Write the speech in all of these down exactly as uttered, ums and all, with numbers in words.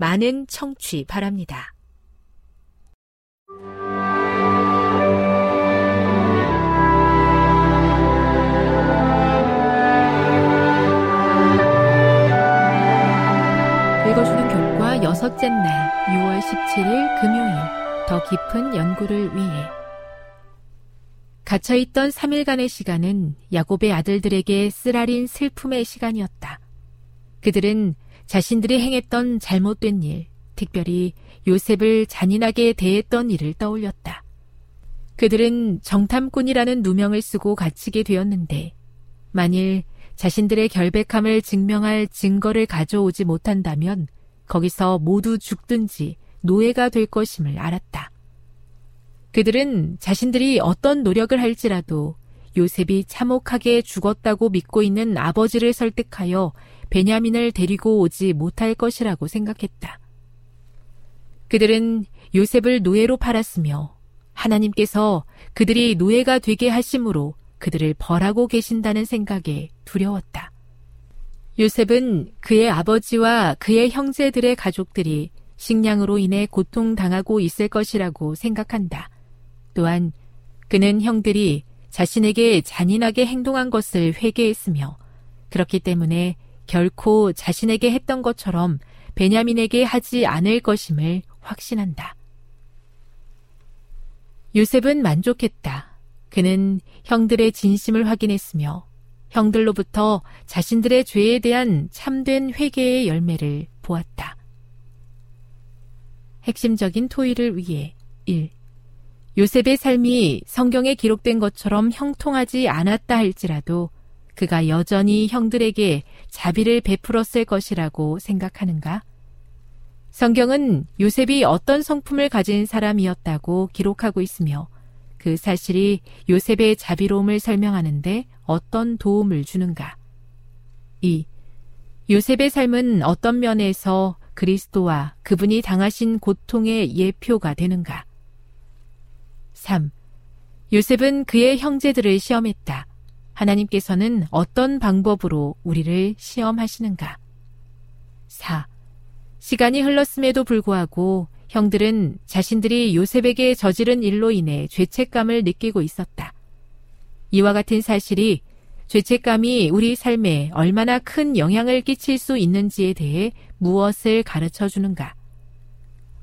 많은 청취 바랍니다. 읽어주는 교과 여섯째 날 유월 십칠일 금요일 더 깊은 연구를 위해 갇혀있던 삼 일간의 시간은 야곱의 아들들에게 쓰라린 슬픔의 시간이었다. 그들은 자신들이 행했던 잘못된 일, 특별히 요셉을 잔인하게 대했던 일을 떠올렸다. 그들은 정탐꾼이라는 누명을 쓰고 갇히게 되었는데 만일 자신들의 결백함을 증명할 증거를 가져오지 못한다면 거기서 모두 죽든지 노예가 될 것임을 알았다. 그들은 자신들이 어떤 노력을 할지라도 요셉이 참혹하게 죽었다고 믿고 있는 아버지를 설득하여 베냐민을 데리고 오지 못할 것이라고 생각했다. 그들은 요셉을 노예로 팔았으며 하나님께서 그들이 노예가 되게 하심으로 그들을 벌하고 계신다는 생각에 두려웠다. 요셉은 그의 아버지와 그의 형제들의 가족들이 식량으로 인해 고통당하고 있을 것이라고 생각한다. 또한 그는 형들이 자신에게 잔인하게 행동한 것을 회개했으며 그렇기 때문에 결코 자신에게 했던 것처럼 베냐민에게 하지 않을 것임을 확신한다. 요셉은 만족했다. 그는 형들의 진심을 확인했으며 형들로부터 자신들의 죄에 대한 참된 회개의 열매를 보았다. 핵심적인 토의를 위해 일. 요셉의 삶이 성경에 기록된 것처럼 형통하지 않았다 할지라도 그가 여전히 형들에게 자비를 베풀었을 것이라고 생각하는가? 성경은 요셉이 어떤 성품을 가진 사람이었다고 기록하고 있으며 그 사실이 요셉의 자비로움을 설명하는데 어떤 도움을 주는가? 이. 요셉의 삶은 어떤 면에서 그리스도와 그분이 당하신 고통의 예표가 되는가? 삼. 요셉은 그의 형제들을 시험했다. 하나님께서는 어떤 방법으로 우리를 시험하시는가? 사. 시간이 흘렀음에도 불구하고 형들은 자신들이 요셉에게 저지른 일로 인해 죄책감을 느끼고 있었다. 이와 같은 사실이 죄책감이 우리 삶에 얼마나 큰 영향을 끼칠 수 있는지에 대해 무엇을 가르쳐 주는가?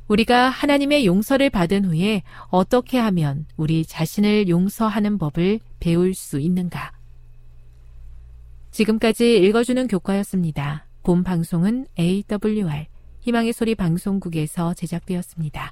우리가 하나님의 용서를 받은 후에 어떻게 하면 우리 자신을 용서하는 법을 배울 수 있는가? 지금까지 읽어주는 교과였습니다. 본 방송은 에이더블유알 희망의 소리 방송국에서 제작되었습니다.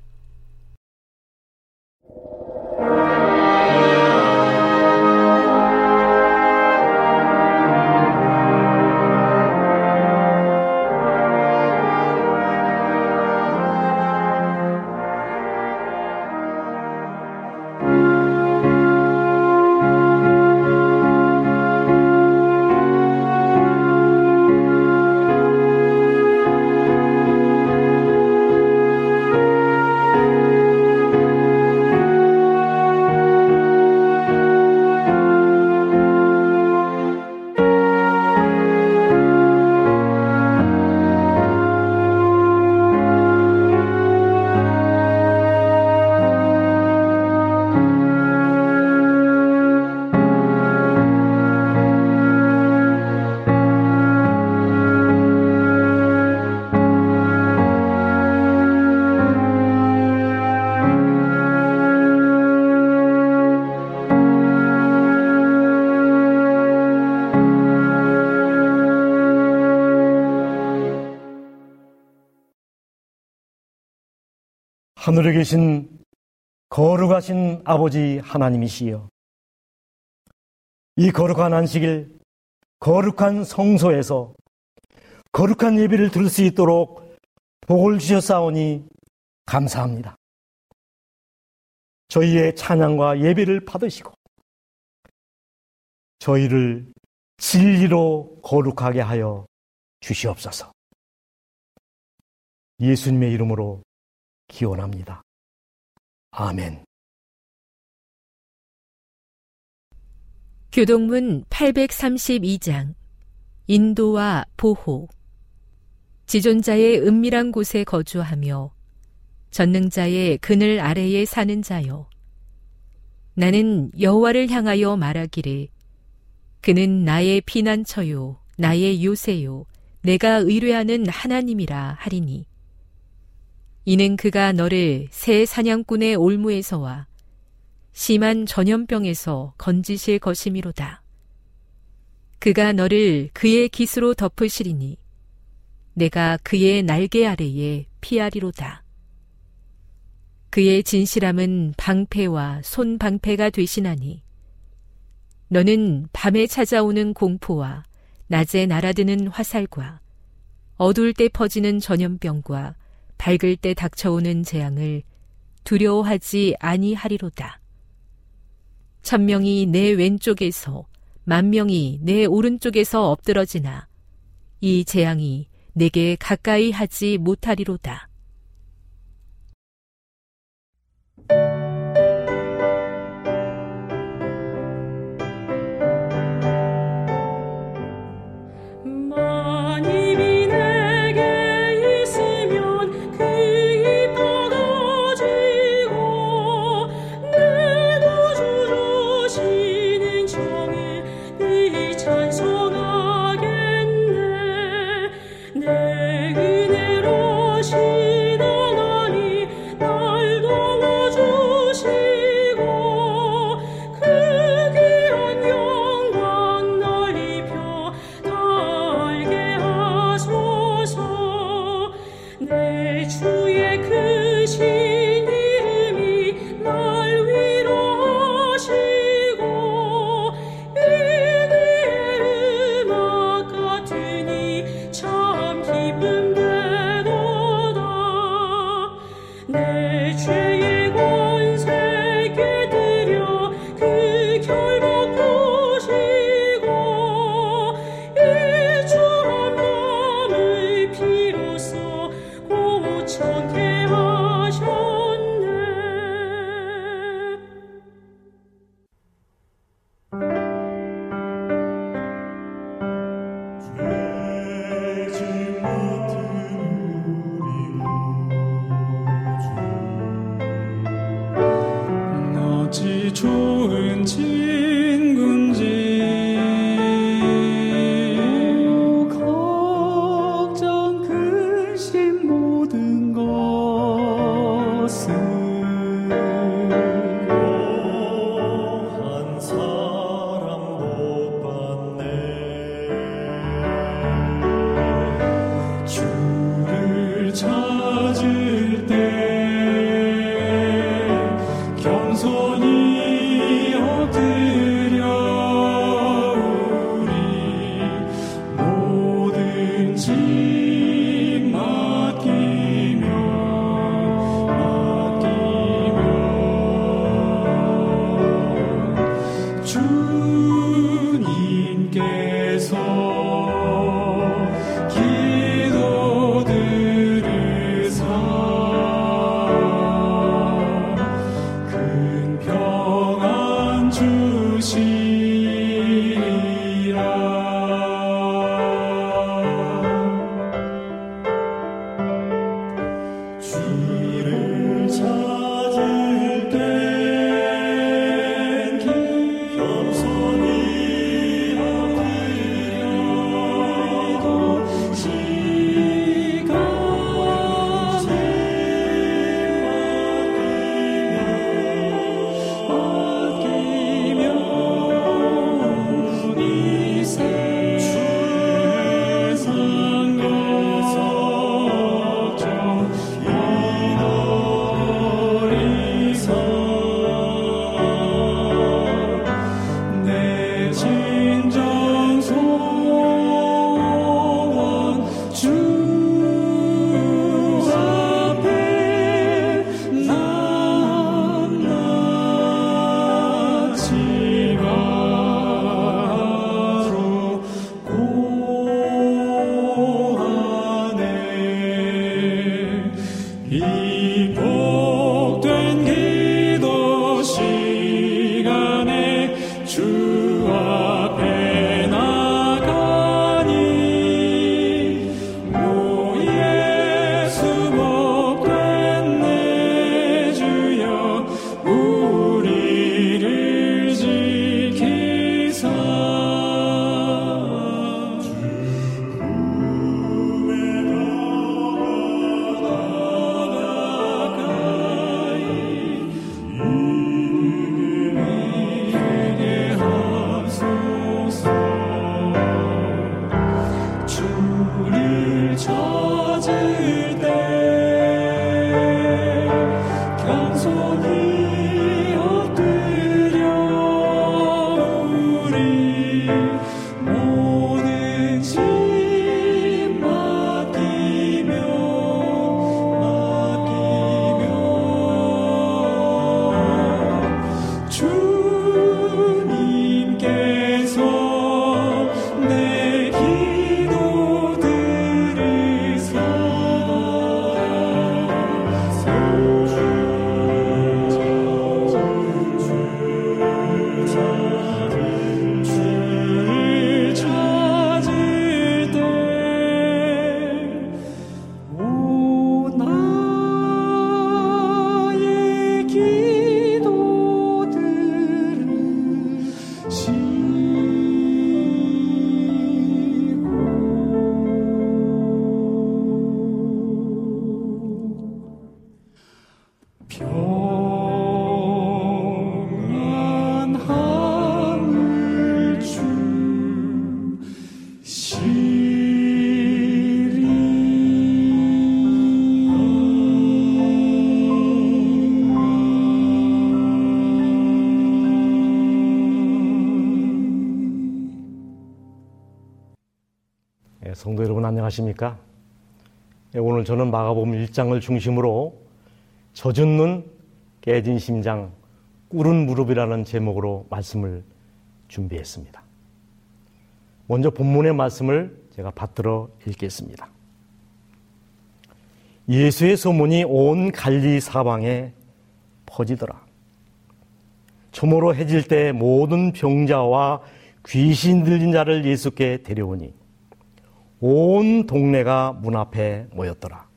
하늘에 계신 거룩하신 아버지 하나님이시여, 이 거룩한 안식일 거룩한 성소에서 거룩한 예배를 들을 수 있도록 복을 주셨사오니 감사합니다. 저희의 찬양과 예배를 받으시고 저희를 진리로 거룩하게 하여 주시옵소서. 예수님의 이름으로 기원합니다. 아멘. 교독문 팔백삼십이 장 인도와 보호. 지존자의 은밀한 곳에 거주하며 전능자의 그늘 아래에 사는 자여, 나는 여호와를 향하여 말하기를 그는 나의 피난처요 나의 요새요 내가 의뢰하는 하나님이라 하리니, 이는 그가 너를 새 사냥꾼의 올무에서와 심한 전염병에서 건지실 것이미로다. 그가 너를 그의 깃으로 덮으시리니 내가 그의 날개 아래에 피하리로다. 그의 진실함은 방패와 손방패가 되시나니 너는 밤에 찾아오는 공포와 낮에 날아드는 화살과 어두울 때 퍼지는 전염병과 밝을 때 닥쳐오는 재앙을 두려워하지 아니하리로다. 천명이 내 왼쪽에서 만명이 내 오른쪽에서 엎드러지나 이 재앙이 내게 가까이 하지 못하리로다. 찬송하겠네 내 은혜로시 성도 여러분 안녕하십니까? 오늘 저는 마가복음 일 장을 중심으로 젖은 눈, 깨진 심장, 꿇은 무릎이라는 제목으로 말씀을 준비했습니다. 먼저 본문의 말씀을 제가 받들어 읽겠습니다. 예수의 소문이 온 갈리 사방에 퍼지더라. 초모로 해질 때 모든 병자와 귀신 들린 자를 예수께 데려오니 온 동네가 문 앞에 모였더라.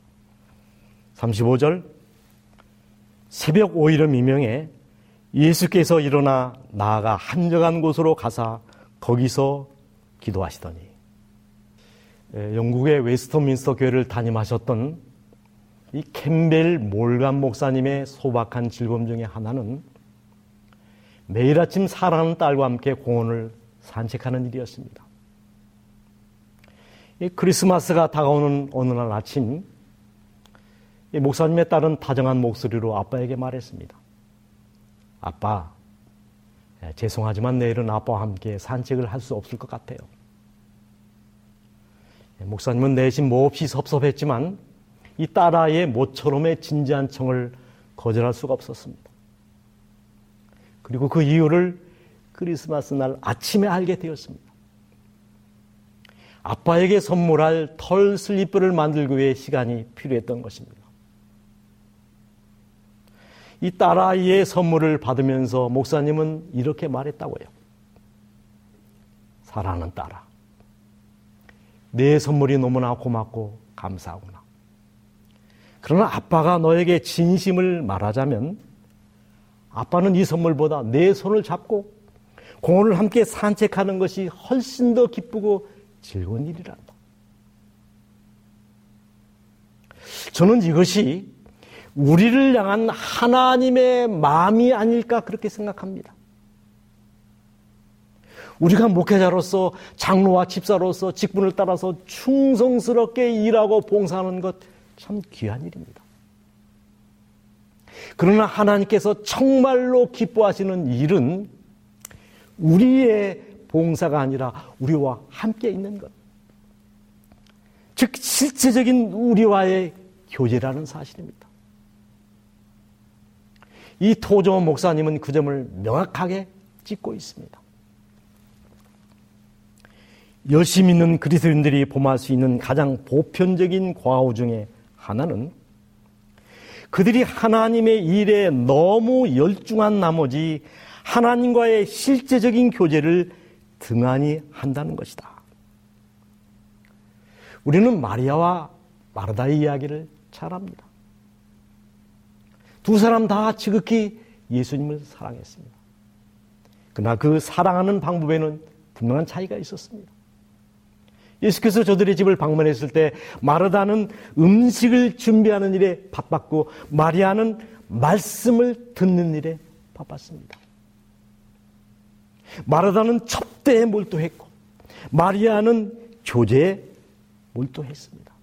삼십오 절. 새벽 오일음 이명에 예수께서 일어나 나아가 한적한 곳으로 가사 거기서 기도하시더니, 영국의 웨스트민스터 교회를 담임하셨던 이 캔벨 몰간 목사님의 소박한 즐거움 중에 하나는 매일 아침 사랑하는 딸과 함께 공원을 산책하는 일이었습니다. 이 크리스마스가 다가오는 어느 날 아침, 이 목사님의 딸은 다정한 목소리로 아빠에게 말했습니다. 아빠, 죄송하지만 내일은 아빠와 함께 산책을 할 수 없을 것 같아요. 목사님은 내심 몹시 섭섭했지만 이 딸아이의 모처럼의 진지한 청을 거절할 수가 없었습니다. 그리고 그 이유를 크리스마스 날 아침에 알게 되었습니다. 아빠에게 선물할 털 슬리퍼를 만들기 위해 시간이 필요했던 것입니다. 이 딸아이의 선물을 받으면서 목사님은 이렇게 말했다고요. 사랑하는 딸아, 내 선물이 너무나 고맙고 감사하구나. 그러나 아빠가 너에게 진심을 말하자면 아빠는 이 선물보다 내 손을 잡고 공원을 함께 산책하는 것이 훨씬 더 기쁘고 즐거운 일이란다. 저는 이것이 우리를 향한 하나님의 마음이 아닐까 그렇게 생각합니다. 우리가 목회자로서, 장로와 집사로서 직분을 따라서 충성스럽게 일하고 봉사하는 것 참 귀한 일입니다. 그러나 하나님께서 정말로 기뻐하시는 일은 우리의 봉사가 아니라 우리와 함께 있는 것, 즉 실제적인 우리와의 교제라는 사실입니다. 이 토저원 목사님은 그 점을 명확하게 짚고 있습니다. 열심 있는 그리스도인들이 범할 수 있는 가장 보편적인 과오 중에 하나는 그들이 하나님의 일에 너무 열중한 나머지 하나님과의 실제적인 교제를 등한히 한다는 것이다. 우리는 마리아와 마르다의 이야기를 잘 압니다. 두 사람 다 지극히 예수님을 사랑했습니다. 그러나 그 사랑하는 방법에는 분명한 차이가 있었습니다. 예수께서 저들의 집을 방문했을 때 마르다는 음식을 준비하는 일에 바빴고 마리아는 말씀을 듣는 일에 바빴습니다. 마르다는 접대에 몰두했고 마리아는 교제에 몰두했습니다.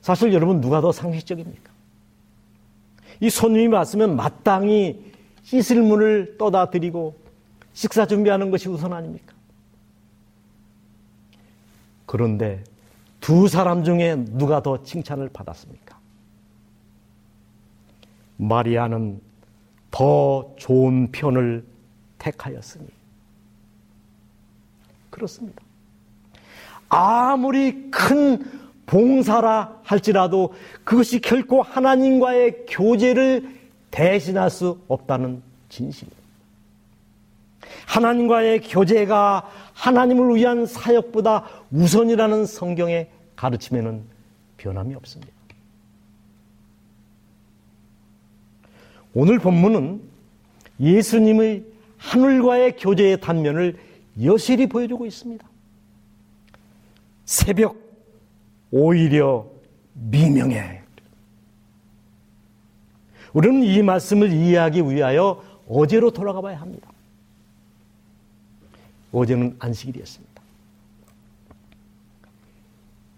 사실 여러분, 누가 더 상식적입니까? 이 손님이 왔으면 마땅히 씻을 물을 떠다 드리고 식사 준비하는 것이 우선 아닙니까? 그런데 두 사람 중에 누가 더 칭찬을 받았습니까? 마리아는 더 좋은 편을 택하였으니. 그렇습니다. 아무리 큰 봉사라 할지라도 그것이 결코 하나님과의 교제를 대신할 수 없다는 진실입니다. 하나님과의 교제가 하나님을 위한 사역보다 우선이라는 성경의 가르침에는 변함이 없습니다. 오늘 본문은 예수님의 하늘과의 교제의 단면을 여실히 보여주고 있습니다. 새벽 오히려 미명에. 우리는 이 말씀을 이해하기 위하여 어제로 돌아가 봐야 합니다. 어제는 안식일이었습니다.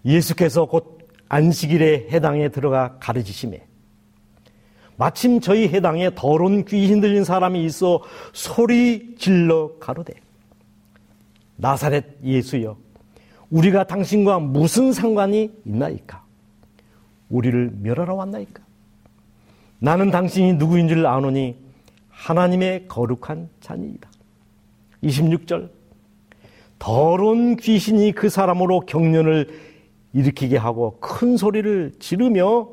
예수께서 곧 안식일에 해당에 들어가 가르치심에 마침 저희 해당에 더러운 귀신 들린 사람이 있어 소리 질러 가로되 나사렛 예수여, 우리가 당신과 무슨 상관이 있나이까? 우리를 멸하러 왔나이까? 나는 당신이 누구인 줄 아노니 하나님의 거룩한 자니이다. 이십육 절, 더러운 귀신이 그 사람으로 경련을 일으키게 하고 큰 소리를 지르며,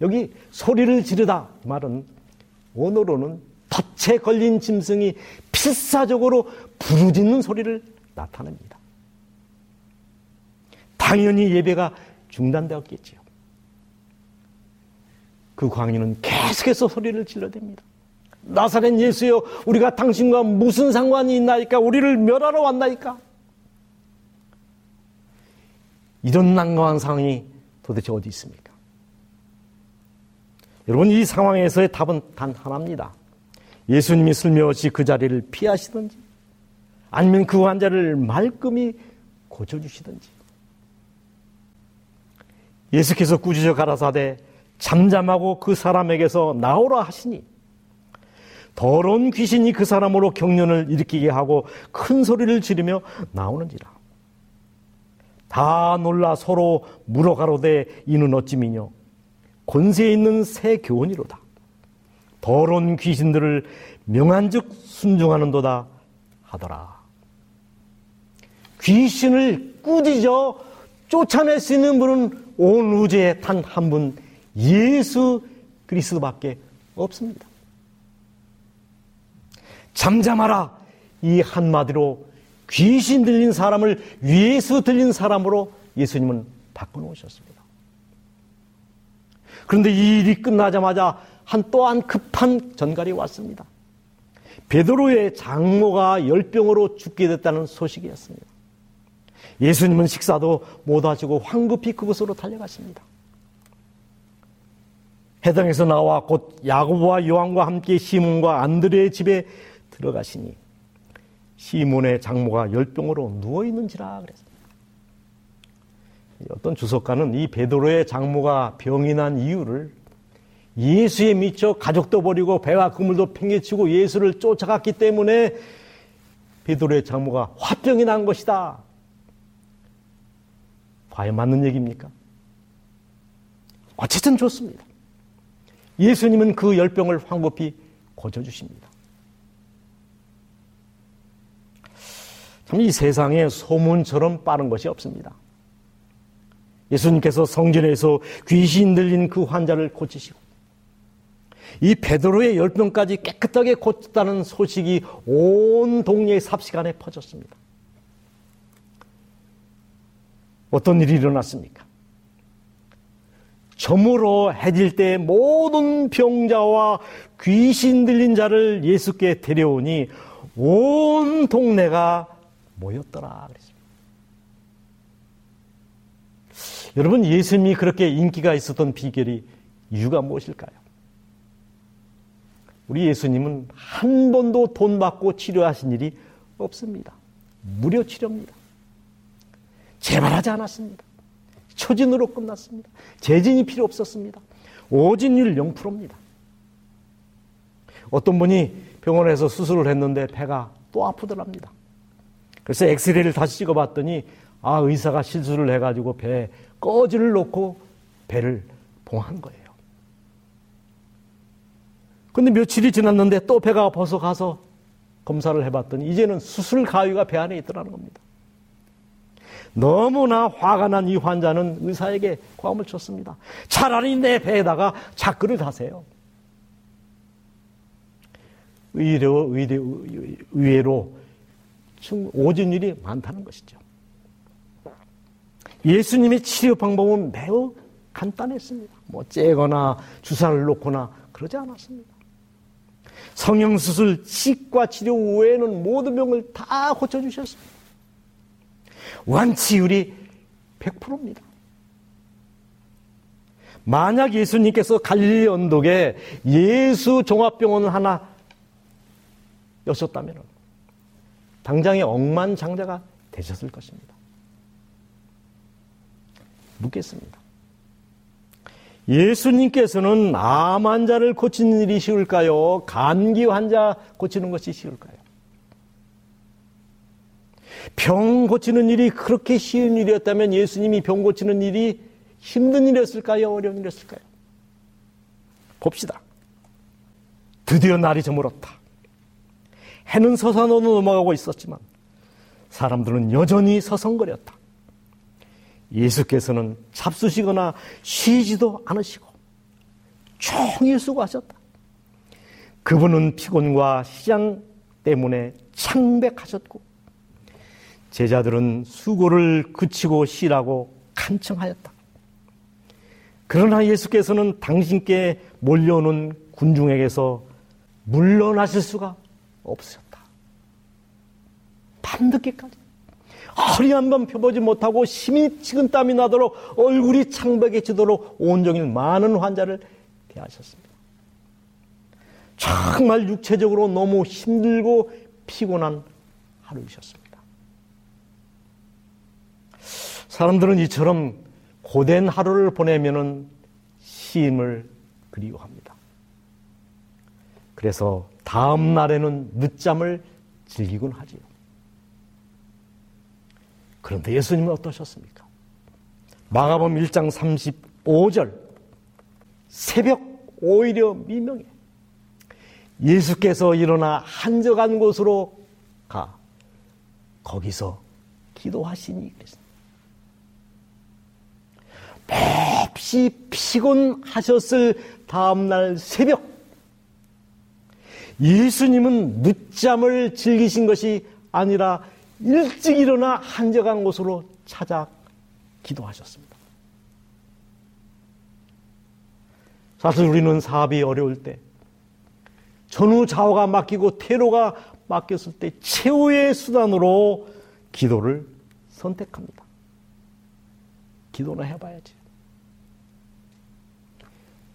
여기 소리를 지르다 말은 원어로는 덫에 걸린 짐승이 필사적으로 부르짖는 소리를 나타냅니다. 당연히 예배가 중단되었겠지요. 그 광인은 계속해서 소리를 질러댑니다. 나사렛 예수여, 우리가 당신과 무슨 상관이 있나이까? 우리를 멸하러 왔나이까? 이런 난감한 상황이 도대체 어디 있습니까? 여러분, 이 상황에서의 답은 단 하나입니다. 예수님이 슬며시 그 자리를 피하시든지, 아니면 그 환자를 말끔히 고쳐주시든지. 예수께서 꾸짖어 가라사대 잠잠하고 그 사람에게서 나오라 하시니 더러운 귀신이 그 사람으로 경련을 일으키게 하고 큰 소리를 지르며 나오는지라. 다 놀라 서로 물어가로되 이는 어찌미뇨? 권세 있는 새 교훈이로다. 더러운 귀신들을 명한즉 순종하는도다 하더라. 귀신을 꾸짖어 쫓아낼 수 있는 분은 온 우주에 단 한 분, 예수 그리스도밖에 없습니다. 잠잠하라, 이 한마디로 귀신 들린 사람을 예수 들린 사람으로 예수님은 바꿔놓으셨습니다. 그런데 이 일이 끝나자마자 한 또한 급한 전갈이 왔습니다. 베드로의 장모가 열병으로 죽게 됐다는 소식이었습니다. 예수님은 식사도 못 하시고 황급히 그곳으로 달려갔습니다. 해당에서 나와 곧 야고보와 요한과 함께 시몬과 안드레의 집에 들어가시니 시몬의 장모가 열병으로 누워있는지라 그랬습니다. 어떤 주석가는 이 베드로의 장모가 병이 난 이유를 예수에 미쳐 가족도 버리고 배와 그물도 팽개치고 예수를 쫓아갔기 때문에 베드로의 장모가 화병이 난 것이다. 과연 맞는 얘기입니까? 어쨌든 좋습니다. 예수님은 그 열병을 황급히 고쳐주십니다. 참 이 세상에 소문처럼 빠른 것이 없습니다. 예수님께서 성전에서 귀신 들린 그 환자를 고치시고 이 베드로의 열병까지 깨끗하게 고쳤다는 소식이 온 동네에 삽시간에 퍼졌습니다. 어떤 일이 일어났습니까? 점으로 해질 때 모든 병자와 귀신 들린 자를 예수께 데려오니 온 동네가 모였더라 그랬습니다. 여러분, 예수님이 그렇게 인기가 있었던 비결이 이유가 무엇일까요? 우리 예수님은 한 번도 돈 받고 치료하신 일이 없습니다. 무료 치료입니다. 재발하지 않았습니다. 초진으로 끝났습니다. 재진이 필요 없었습니다. 오진율 영 퍼센트입니다. 어떤 분이 병원에서 수술을 했는데 배가 또 아프더랍니다. 그래서 엑스레이를 다시 찍어봤더니 아, 의사가 실수를 해가지고 배에 거즈를 놓고 배를 봉한 거예요. 근데 며칠이 지났는데 또 배가 아파서 가서 검사를 해봤더니 이제는 수술 가위가 배 안에 있더라는 겁니다. 너무나 화가 난 이 환자는 의사에게 고함을 쳤습니다. 차라리 내 배에다가 자크를 다세요. 의외로, 의외로, 의외로 오진율이 많다는 것이죠. 예수님의 치료 방법은 매우 간단했습니다. 뭐 째거나 주사를 놓거나 그러지 않았습니다. 성형수술, 치과 치료 외에는 모든 병을 다 고쳐주셨습니다. 완치율이 백 퍼센트입니다. 만약 예수님께서 갈릴리 언덕에 예수 종합병원을 하나 여셨다면 당장의 억만장자가 되셨을 것입니다. 묻겠습니다. 예수님께서는 암 환자를 고치는 일이 쉬울까요? 감기 환자 고치는 것이 쉬울까요? 병 고치는 일이 그렇게 쉬운 일이었다면 예수님이 병 고치는 일이 힘든 일이었을까요? 어려운 일이었을까요? 봅시다. 드디어 날이 저물었다. 해는 서산으로 넘어가고 있었지만 사람들은 여전히 서성거렸다. 예수께서는 잡수시거나 쉬지도 않으시고 종일 수고하셨다. 그분은 피곤과 시장 때문에 창백하셨고 제자들은 수고를 그치고 쉬라고 간청하였다. 그러나 예수께서는 당신께 몰려오는 군중에게서 물러나실 수가 없으셨다. 밤늦게까지 허리 한번 펴보지 못하고 심히 식은 땀이 나도록 얼굴이 창백해지도록 온종일 많은 환자를 대하셨습니다. 정말 육체적으로 너무 힘들고 피곤한 하루이셨습니다. 사람들은 이처럼 고된 하루를 보내면은 쉼을 그리워합니다. 그래서 다음 날에는 늦잠을 즐기곤 하지요. 그런데 예수님은 어떠셨습니까? 마가복음 일 장 삼십오 절 새벽 오히려 미명에 예수께서 일어나 한적한 곳으로 가 거기서 기도하시니 그랬습니다. 몹시 피곤하셨을 다음날 새벽 예수님은 늦잠을 즐기신 것이 아니라 일찍 일어나 한적한 곳으로 찾아 기도하셨습니다. 사실 우리는 사업이 어려울 때 전후좌우가 막히고 퇴로가 막혔을 때 최후의 수단으로 기도를 선택합니다. 기도나 해봐야지.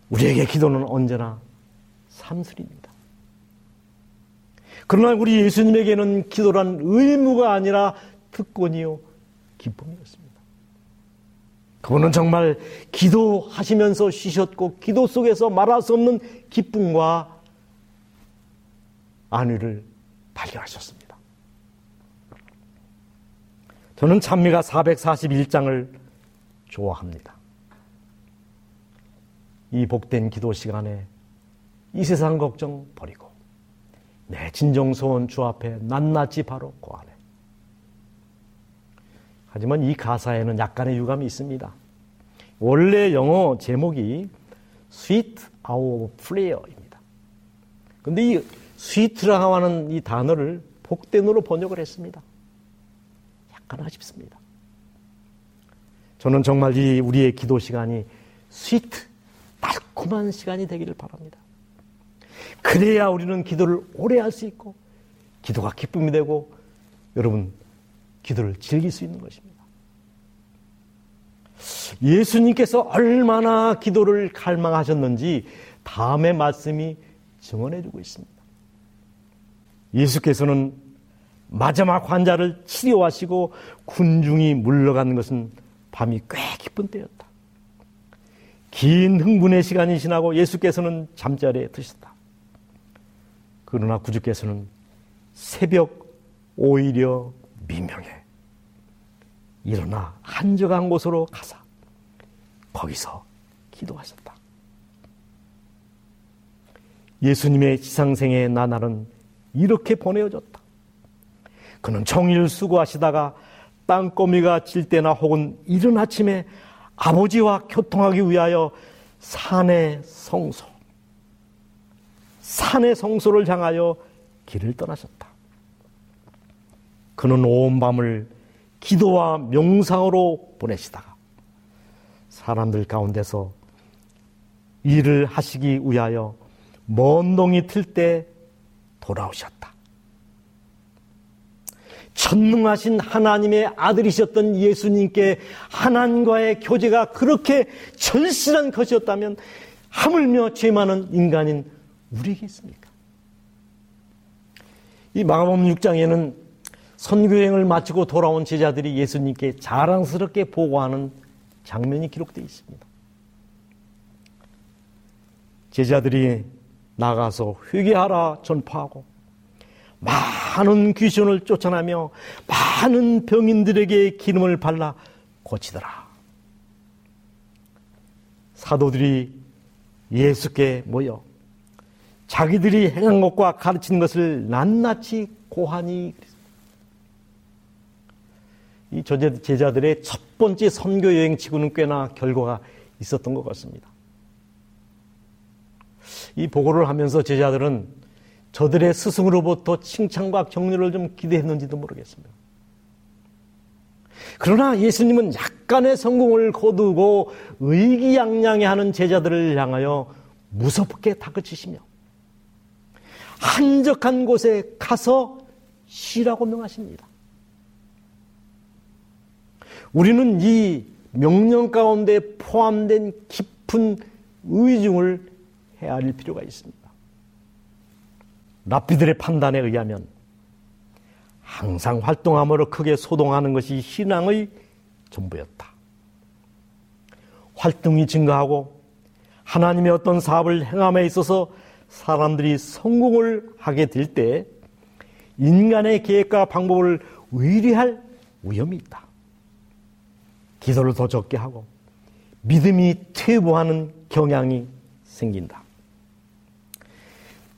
우리에게 기도는 언제나 삼술입니다. 그러나 우리 예수님에게는 기도란 의무가 아니라 특권이요 기쁨이었습니다. 그분은 정말 기도하시면서 쉬셨고 기도 속에서 말할 수 없는 기쁨과 안위를 발견하셨습니다. 저는 찬미가 사백사십일 장을 좋아합니다. 이 복된 기도 시간에 이 세상 걱정 버리고 내 진정소원 주 앞에 낱낱이 바로 고하네. 하지만 이 가사에는 약간의 유감이 있습니다. 원래 영어 제목이 Sweet Hour of Prayer입니다. 그런데 이 Sweet라고 하는 이 단어를 복된으로 번역을 했습니다. 약간 아쉽습니다. 저는 정말 이 우리의 기도 시간이 Sweet, 달콤한 시간이 되기를 바랍니다. 그래야 우리는 기도를 오래 할 수 있고 기도가 기쁨이 되고 여러분 기도를 즐길 수 있는 것입니다. 예수님께서 얼마나 기도를 갈망하셨는지 다음의 말씀이 증언해주고 있습니다. 예수께서는 마지막 환자를 치료하시고 군중이 물러가는 것은 밤이 꽤 깊은 때였다. 긴 흥분의 시간이 지나고 예수께서는 잠자리에 드셨다. 그러나 구주께서는 새벽 오히려 미명에 일어나 한적한 곳으로 가사 거기서 기도하셨다. 예수님의 지상생의 나날은 이렇게 보내어졌다. 그는 정일 수고하시다가 땅거미가 질 때나 혹은 이른 아침에 아버지와 교통하기 위하여 산의 성소 산의 성소를 향하여 길을 떠나셨다. 그는 온 밤을 기도와 명상으로 보내시다가 사람들 가운데서 일을 하시기 위하여 먼 동이 틀 때 돌아오셨다. 전능하신 하나님의 아들이셨던 예수님께 하나님과의 교제가 그렇게 절실한 것이었다면 하물며 죄 많은 인간인 우리에게 있습니까? 이 마가복음 육 장에는 선교행을 마치고 돌아온 제자들이 예수님께 자랑스럽게 보고하는 장면이 기록되어 있습니다. 제자들이 나가서 회개하라 전파하고 많은 귀신을 쫓아내며 많은 병인들에게 기름을 발라 고치더라. 사도들이 예수께 모여 자기들이 행한 것과 가르친 것을 낱낱이 고하니. 이 제자들의 첫 번째 선교 여행치고는 꽤나 결과가 있었던 것 같습니다. 이 보고를 하면서 제자들은 저들의 스승으로부터 칭찬과 격려를 좀 기대했는지도 모르겠습니다. 그러나 예수님은 약간의 성공을 거두고 의기양양해하는 제자들을 향하여 무섭게 다그치시며 한적한 곳에 가서 쉬라고 명하십니다. 우리는 이 명령 가운데 포함된 깊은 의중을 헤아릴 필요가 있습니다. 랍비들의 판단에 의하면 항상 활동함으로 크게 소동하는 것이 신앙의 전부였다. 활동이 증가하고 하나님의 어떤 사업을 행함에 있어서 사람들이 성공을 하게 될 때 인간의 계획과 방법을 의뢰할 위험이 있다. 기도를 더 적게 하고 믿음이 퇴보하는 경향이 생긴다.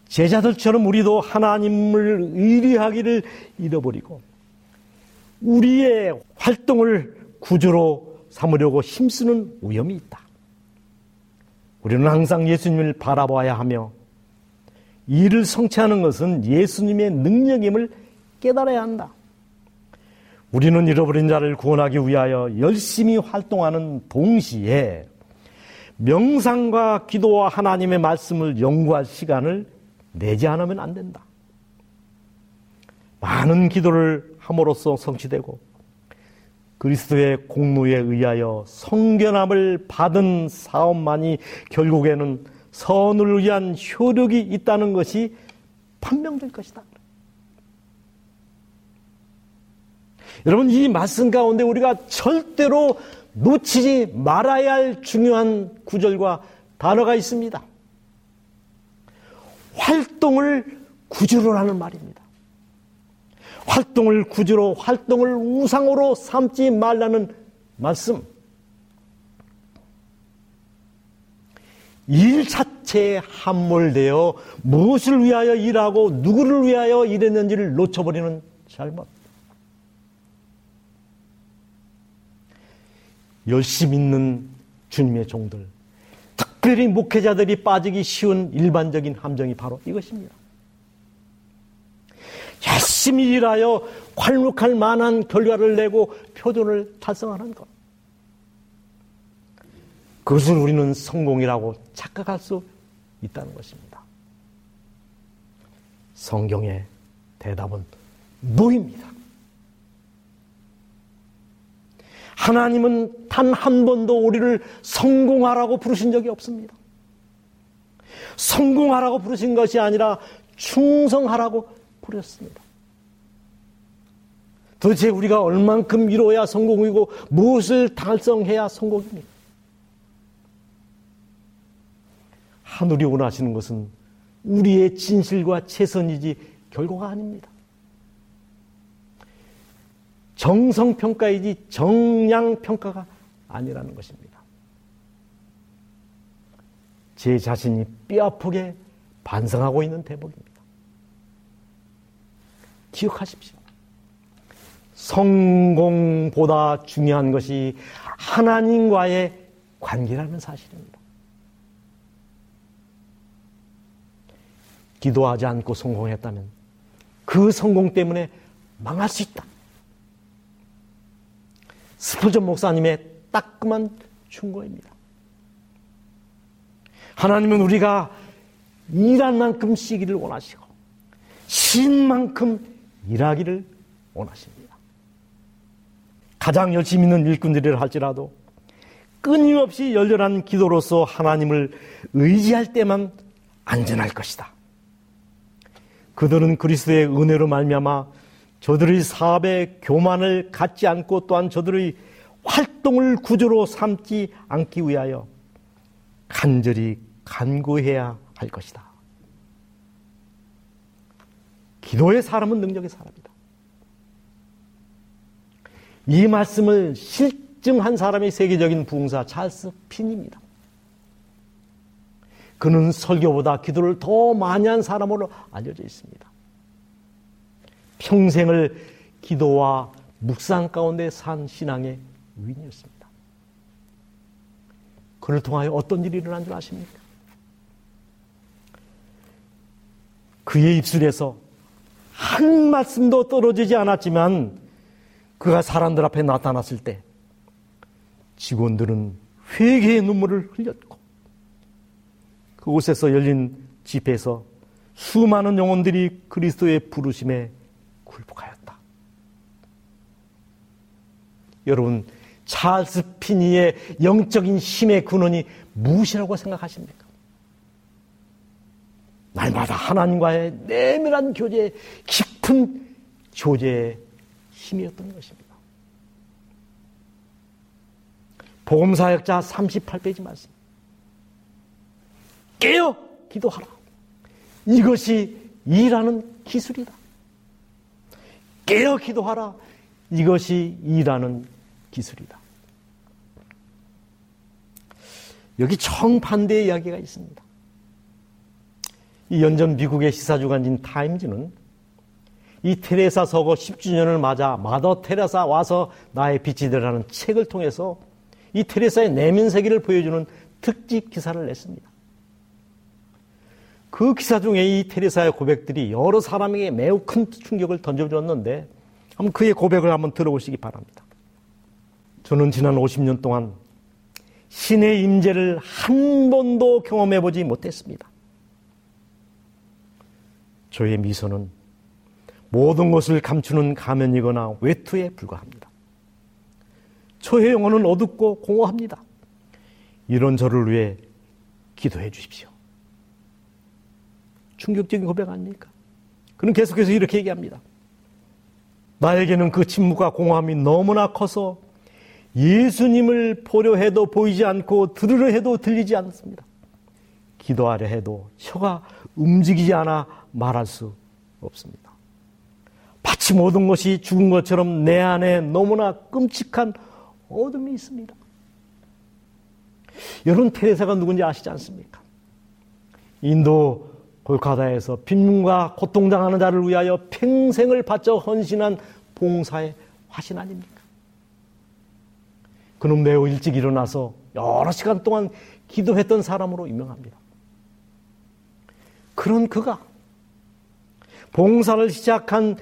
제자들처럼 우리도 하나님을 의뢰하기를 잃어버리고 우리의 활동을 구조로 삼으려고 힘쓰는 위험이 있다. 우리는 항상 예수님을 바라봐야 하며 일을 성취하는 것은 예수님의 능력임을 깨달아야 한다. 우리는 잃어버린 자를 구원하기 위하여 열심히 활동하는 동시에 명상과 기도와 하나님의 말씀을 연구할 시간을 내지 않으면 안 된다. 많은 기도를 함으로써 성취되고 그리스도의 공로에 의하여 성견함을 받은 사업만이 결국에는 선을 위한 효력이 있다는 것이 판명될 것이다. 여러분, 이 말씀 가운데 우리가 절대로 놓치지 말아야 할 중요한 구절과 단어가 있습니다. 활동을 구주로 하는 말입니다. 활동을 구주로, 활동을 우상으로 삼지 말라는 말씀. 일 자체에 함몰되어 무엇을 위하여 일하고 누구를 위하여 일했는지를 놓쳐버리는 잘못. 열심히 있는 주님의 종들, 특별히 목회자들이 빠지기 쉬운 일반적인 함정이 바로 이것입니다. 열심히 일하여 괄목할 만한 결과를 내고 표준을 달성하는 것. 그것을 우리는 성공이라고 착각할 수 있다는 것입니다. 성경의 대답은 노입니다. 하나님은 단 한 번도 우리를 성공하라고 부르신 적이 없습니다. 성공하라고 부르신 것이 아니라 충성하라고 부르셨습니다. 도대체 우리가 얼만큼 이뤄야 성공이고 무엇을 달성해야 성공입니까? 하늘이 원하시는 것은 우리의 진실과 최선이지 결과가 아닙니다. 정성평가이지 정량평가가 아니라는 것입니다. 제 자신이 뼈아프게 반성하고 있는 대목입니다. 기억하십시오. 성공보다 중요한 것이 하나님과의 관계라는 사실입니다. 기도하지 않고 성공했다면 그 성공 때문에 망할 수 있다. 스펄전 목사님의 따끔한 충고입니다. 하나님은 우리가 일한 만큼 쉬기를 원하시고 쉰 만큼 일하기를 원하십니다. 가장 열심히 있는 일꾼들이라 할지라도 끊임없이 열렬한 기도로서 하나님을 의지할 때만 안전할 것이다. 그들은 그리스도의 은혜로 말미암아 저들의 사업에 교만을 갖지 않고 또한 저들의 활동을 구조로 삼지 않기 위하여 간절히 간구해야 할 것이다. 기도의 사람은 능력의 사람이다. 이 말씀을 실증한 사람이 세계적인 부흥사 찰스 핀입니다. 그는 설교보다 기도를 더 많이 한 사람으로 알려져 있습니다. 평생을 기도와 묵상 가운데 산 신앙의 위인이었습니다. 그를 통하여 어떤 일이 일어난 줄 아십니까? 그의 입술에서 한 말씀도 떨어지지 않았지만 그가 사람들 앞에 나타났을 때 직원들은 회개의 눈물을 흘렸고 그곳에서 열린 집회에서 수많은 영혼들이 그리스도의 부르심에 굴복하였다. 여러분, 찰스 피니의 영적인 힘의 근원이 무엇이라고 생각하십니까? 날마다 하나님과의 내밀한 교제의 깊은 교제의 힘이었던 것입니다. 복음사역자 삼십팔 페이지 말씀. 깨어 기도하라. 이것이 일하는 기술이다. 깨어 기도하라. 이것이 일하는 기술이다. 여기 정반대의 이야기가 있습니다. 이 연전 미국의 시사주간인 타임즈는 이 테레사 서거 십 주년을 맞아 마더 테레사 와서 나의 빛이 되라는 책을 통해서 이 테레사의 내면 세계를 보여주는 특집 기사를 냈습니다. 그 기사 중에 이 테레사의 고백들이 여러 사람에게 매우 큰 충격을 던져주었는데 한번 그의 고백을 한번 들어보시기 바랍니다. 저는 지난 오십 년 동안 신의 임재를 한 번도 경험해보지 못했습니다. 저의 미소는 모든 것을 감추는 가면이거나 외투에 불과합니다. 저의 영혼은 어둡고 공허합니다. 이런 저를 위해 기도해 주십시오. 충격적인 고백 아닙니까? 그는 계속해서 이렇게 얘기합니다. 나에게는 그 침묵과 공허함이 너무나 커서 예수님을 보려 해도 보이지 않고 들으려 해도 들리지 않습니다. 기도하려 해도 혀가 움직이지 않아 말할 수 없습니다. 마치 모든 것이 죽은 것처럼 내 안에 너무나 끔찍한 어둠이 있습니다. 여러분, 테레사가 누군지 아시지 않습니까? 인도 골카다에서 빈민과 고통당하는 자를 위하여 평생을 바쳐 헌신한 봉사의 화신 아닙니까? 그는 매우 일찍 일어나서 여러 시간 동안 기도했던 사람으로 유명합니다. 그런 그가 봉사를 시작한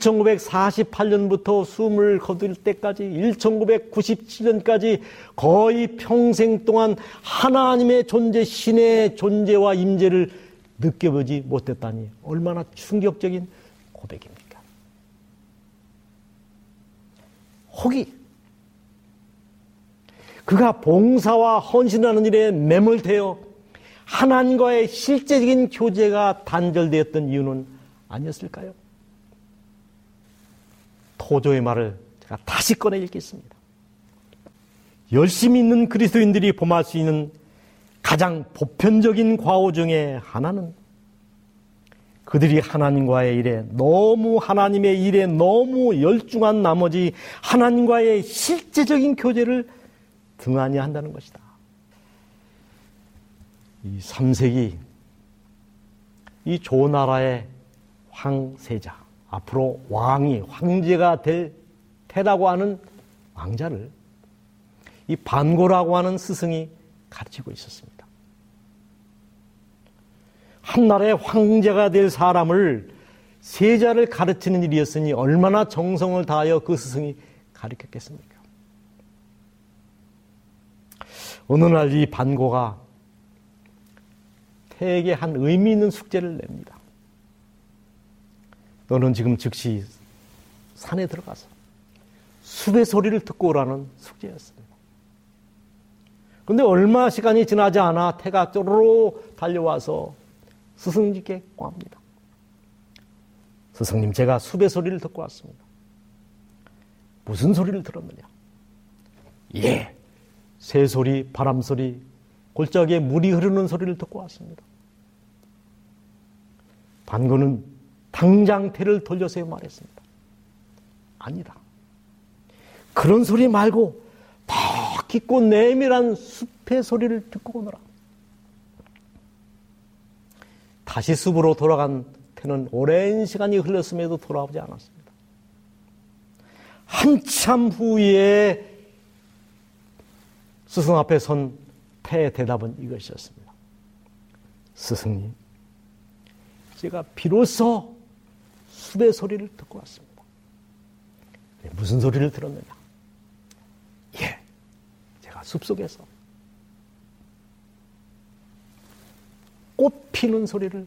천구백사십팔 년부터 숨을 거둘 때까지 천구백구십칠 년까지 거의 평생 동안 하나님의 존재, 신의 존재와 임재를 느껴보지 못했다니 얼마나 충격적인 고백입니까? 혹이 그가 봉사와 헌신하는 일에 매몰되어 하나님과의 실제적인 교제가 단절되었던 이유는 아니었을까요? 토조의 말을 제가 다시 꺼내 읽겠습니다. 열심히 있는 그리스도인들이 범할 수 있는 가장 보편적인 과오 중에 하나는 그들이 하나님과의 일에 너무 하나님의 일에 너무 열중한 나머지 하나님과의 실제적인 교제를 등한히 한다는 것이다. 이 삼 세기 이 조나라의 황세자, 앞으로 왕이, 황제가 될 테라고 하는 왕자를 이 반고라고 하는 스승이 가르치고 있었습니다. 한 나라의 황제가 될 사람을 세자를 가르치는 일이었으니 얼마나 정성을 다하여 그 스승이 가르쳤겠습니까? 어느 날 이 반고가 태에게 한 의미 있는 숙제를 냅니다. 너는 지금 즉시 산에 들어가서 숲의 소리를 듣고 오라는 숙제였습니다. 그런데 얼마 시간이 지나지 않아 태가 쪼르르 달려와서 스승님께 꽝합니다. 스승님, 제가 숲의 소리를 듣고 왔습니다. 무슨 소리를 들었느냐? 예, 새소리, 바람소리, 골짜기에 물이 흐르는 소리를 듣고 왔습니다. 반고는 당장 태를 돌려서요 말했습니다. 아니다. 그런 소리 말고 더 깊고 내밀한 숲의 소리를 듣고 오너라. 다시 숲으로 돌아간 태는 오랜 시간이 흘렀음에도 돌아오지 않았습니다. 한참 후에 스승 앞에 선 태의 대답은 이것이었습니다. 스승님, 제가 비로소 숲의 소리를 듣고 왔습니다. 무슨 소리를 들었느냐? 예, 제가 숲속에서 꽃 피는 소리를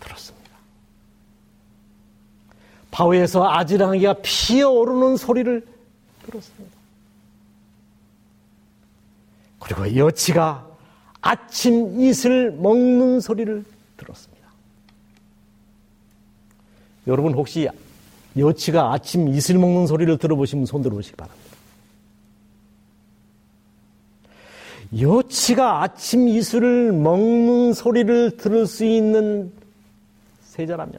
들었습니다. 바위에서 아지랑이가 피어오르는 소리를 들었습니다. 그리고 여치가 아침 이슬 먹는 소리를 들었습니다. 여러분 혹시 여치가 아침 이슬 먹는 소리를 들어보시면 손 들어보시기 바랍니다. 여치가 아침 이슬을 먹는 소리를 들을 수 있는 세자라면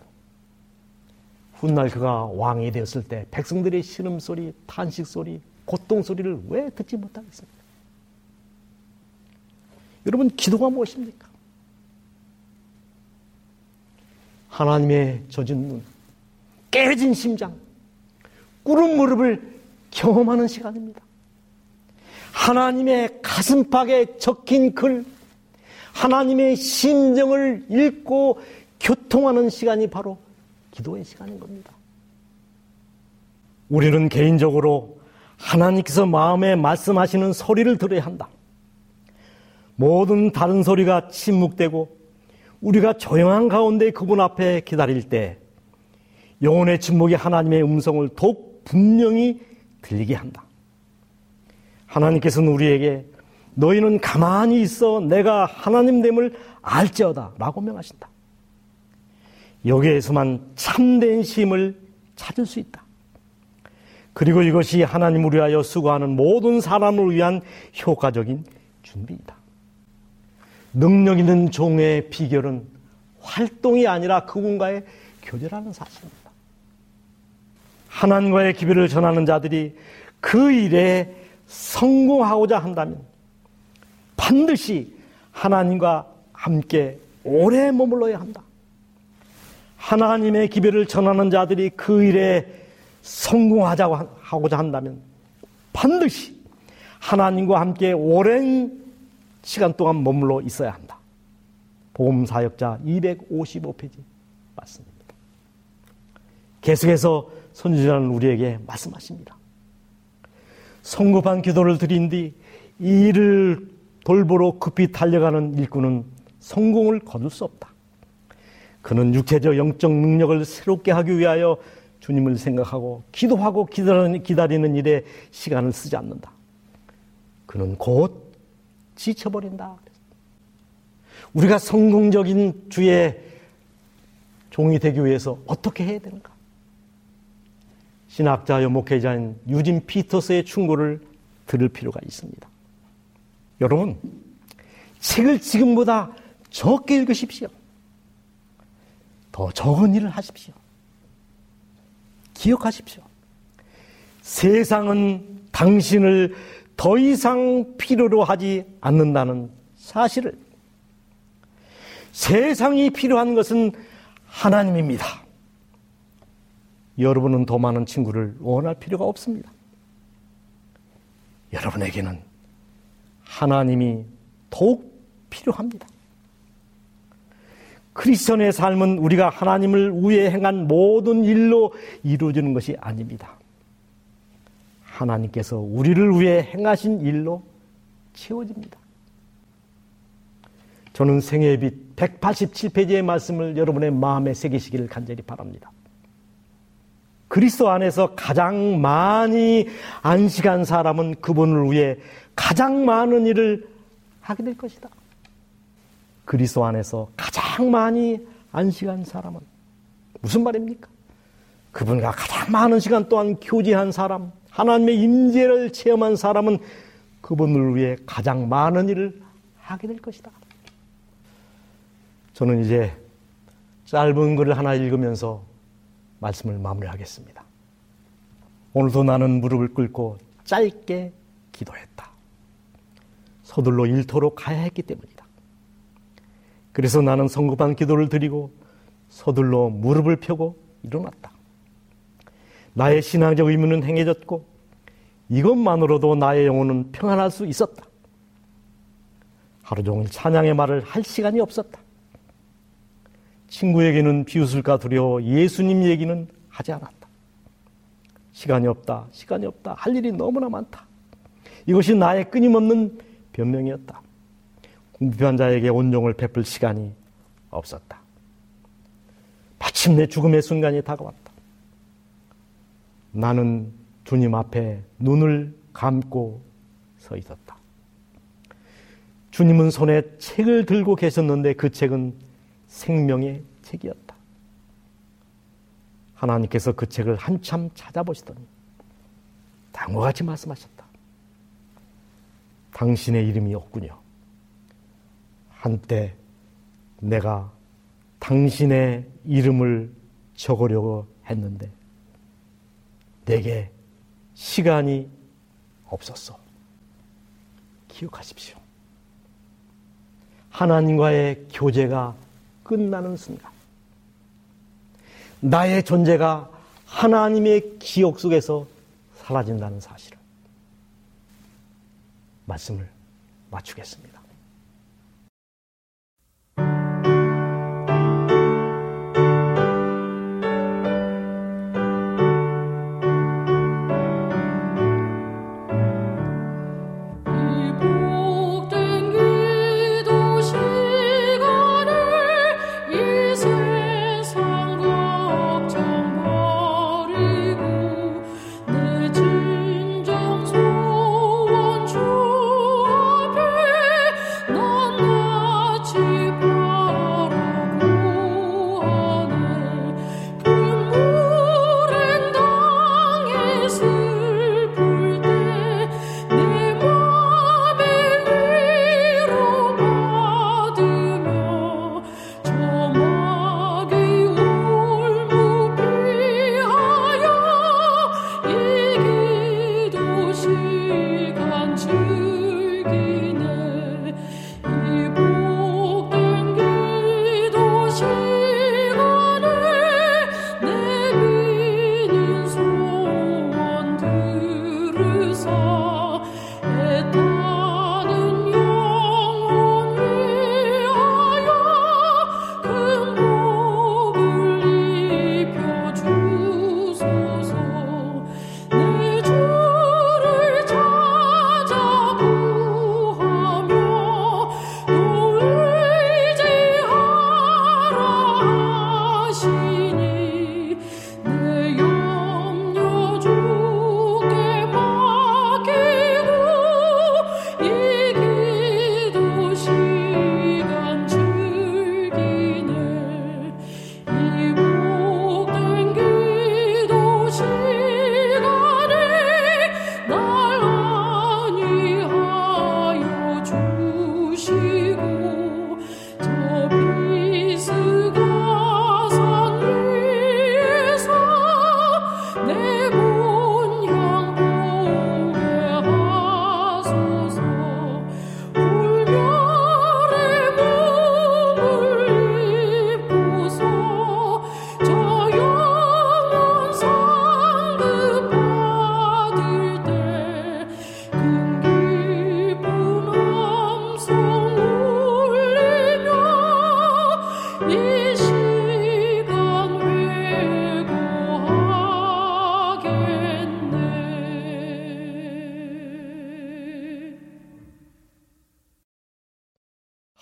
훗날 그가 왕이 되었을 때 백성들의 신음소리, 탄식소리, 고통소리를 왜 듣지 못하겠습니까? 여러분, 기도가 무엇입니까? 하나님의 젖은 눈, 깨진 심장, 꿇은 무릎을 경험하는 시간입니다. 하나님의 가슴팍에 적힌 글, 하나님의 심정을 읽고 교통하는 시간이 바로 기도의 시간인 겁니다. 우리는 개인적으로 하나님께서 마음에 말씀하시는 소리를 들어야 한다. 모든 다른 소리가 침묵되고 우리가 조용한 가운데 그분 앞에 기다릴 때 영혼의 침묵이 하나님의 음성을 더욱 분명히 들리게 한다. 하나님께서는 우리에게 너희는 가만히 있어 내가 하나님됨을 알지어다 라고 명하신다. 여기에서만 참된 쉼을 찾을 수 있다. 그리고 이것이 하나님을 위하여 수고하는 모든 사람을 위한 효과적인 준비이다. 능력 있는 종의 비결은 활동이 아니라 그분과의 교제라는 사실입니다. 하나님과의 기별을 전하는 자들이 그 일에 성공하고자 한다면 반드시 하나님과 함께 오래 머물러야 한다. 하나님의 기별을 전하는 자들이 그 일에 성공하자고 하고자 한다면 반드시 하나님과 함께 오랜 시간 동안 머물러 있어야 한다. 복음사역자 이백오십오 페이지 맞습니다. 계속해서 선지자는 우리에게 말씀하십니다. 성급한 기도를 드린 뒤 이 일을 돌보러 급히 달려가는 일꾼은 성공을 거둘 수 없다. 그는 육체적 영적 능력을 새롭게 하기 위하여 주님을 생각하고 기도하고 기다리는 일에 시간을 쓰지 않는다. 그는 곧 지쳐버린다. 우리가 성공적인 주의 종이 되기 위해서 어떻게 해야 되는가? 신학자여 목회자인 유진 피터스의 충고를 들을 필요가 있습니다. 여러분, 책을 지금보다 적게 읽으십시오. 더 적은 일을 하십시오. 기억하십시오. 세상은 당신을 더 이상 필요로 하지 않는다는 사실을. 세상이 필요한 것은 하나님입니다. 여러분은 더 많은 친구를 원할 필요가 없습니다. 여러분에게는 하나님이 더욱 필요합니다. 크리스천의 삶은 우리가 하나님을 위해 행한 모든 일로 이루어지는 것이 아닙니다. 하나님께서 우리를 위해 행하신 일로 채워집니다. 저는 생애의 빛 백팔십칠 페이지의 말씀을 여러분의 마음에 새기시기를 간절히 바랍니다. 그리스도 안에서 가장 많이 안식한 사람은 그분을 위해 가장 많은 일을 하게 될 것이다. 그리스도 안에서 가장 많이 안식한 사람은 무슨 말입니까? 그분과 가장 많은 시간 동안 교제한 사람, 하나님의 임재를 체험한 사람은 그분을 위해 가장 많은 일을 하게 될 것이다. 저는 이제 짧은 글을 하나 읽으면서 말씀을 마무리하겠습니다. 오늘도 나는 무릎을 꿇고 짧게 기도했다. 서둘러 일터로 가야 했기 때문이다. 그래서 나는 성급한 기도를 드리고 서둘러 무릎을 펴고 일어났다. 나의 신앙적 의무는 행해졌고 이것만으로도 나의 영혼은 평안할 수 있었다. 하루 종일 찬양의 말을 할 시간이 없었다. 친구에게는 비웃을까 두려워 예수님 얘기는 하지 않았다. 시간이 없다, 시간이 없다, 할 일이 너무나 많다. 이것이 나의 끊임없는 변명이었다. 궁핍한 자에게 온종을 베풀 시간이 없었다. 마침내 죽음의 순간이 다가왔다. 나는 주님 앞에 눈을 감고 서 있었다. 주님은 손에 책을 들고 계셨는데 그 책은 생명의 책이었다. 하나님께서 그 책을 한참 찾아보시더니 다음과 같이 말씀하셨다. 당신의 이름이 없군요. 한때 내가 당신의 이름을 적으려고 했는데 내게 시간이 없었어. 기억하십시오. 하나님과의 교제가 끝나는 순간 나의 존재가 하나님의 기억 속에서 사라진다는 사실을. 말씀을 마치겠습니다.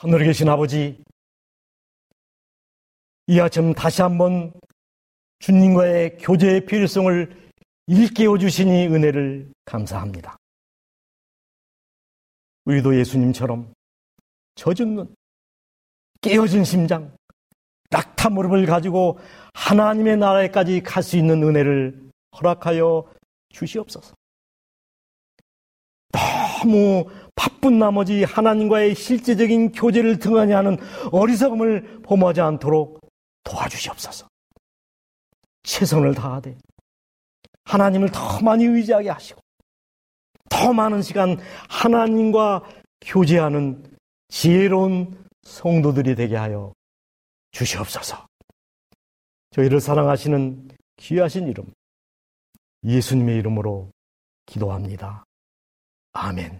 하늘에 계신 아버지, 이 아침 다시 한번 주님과의 교제의 필요성을 일깨워 주시니 은혜를 감사합니다. 우리도 예수님처럼 젖은 눈, 깨어진 심장, 낙탄 무릎을 가지고 하나님의 나라에까지 갈 수 있는 은혜를 허락하여 주시옵소서. 너무 바쁜 나머지 하나님과의 실제적인 교제를 등한히 하는 어리석음을 범하지 않도록 도와주시옵소서. 최선을 다하되 하나님을 더 많이 의지하게 하시고 더 많은 시간 하나님과 교제하는 지혜로운 성도들이 되게 하여 주시옵소서. 저희를 사랑하시는 귀하신 이름 예수님의 이름으로 기도합니다. 아멘.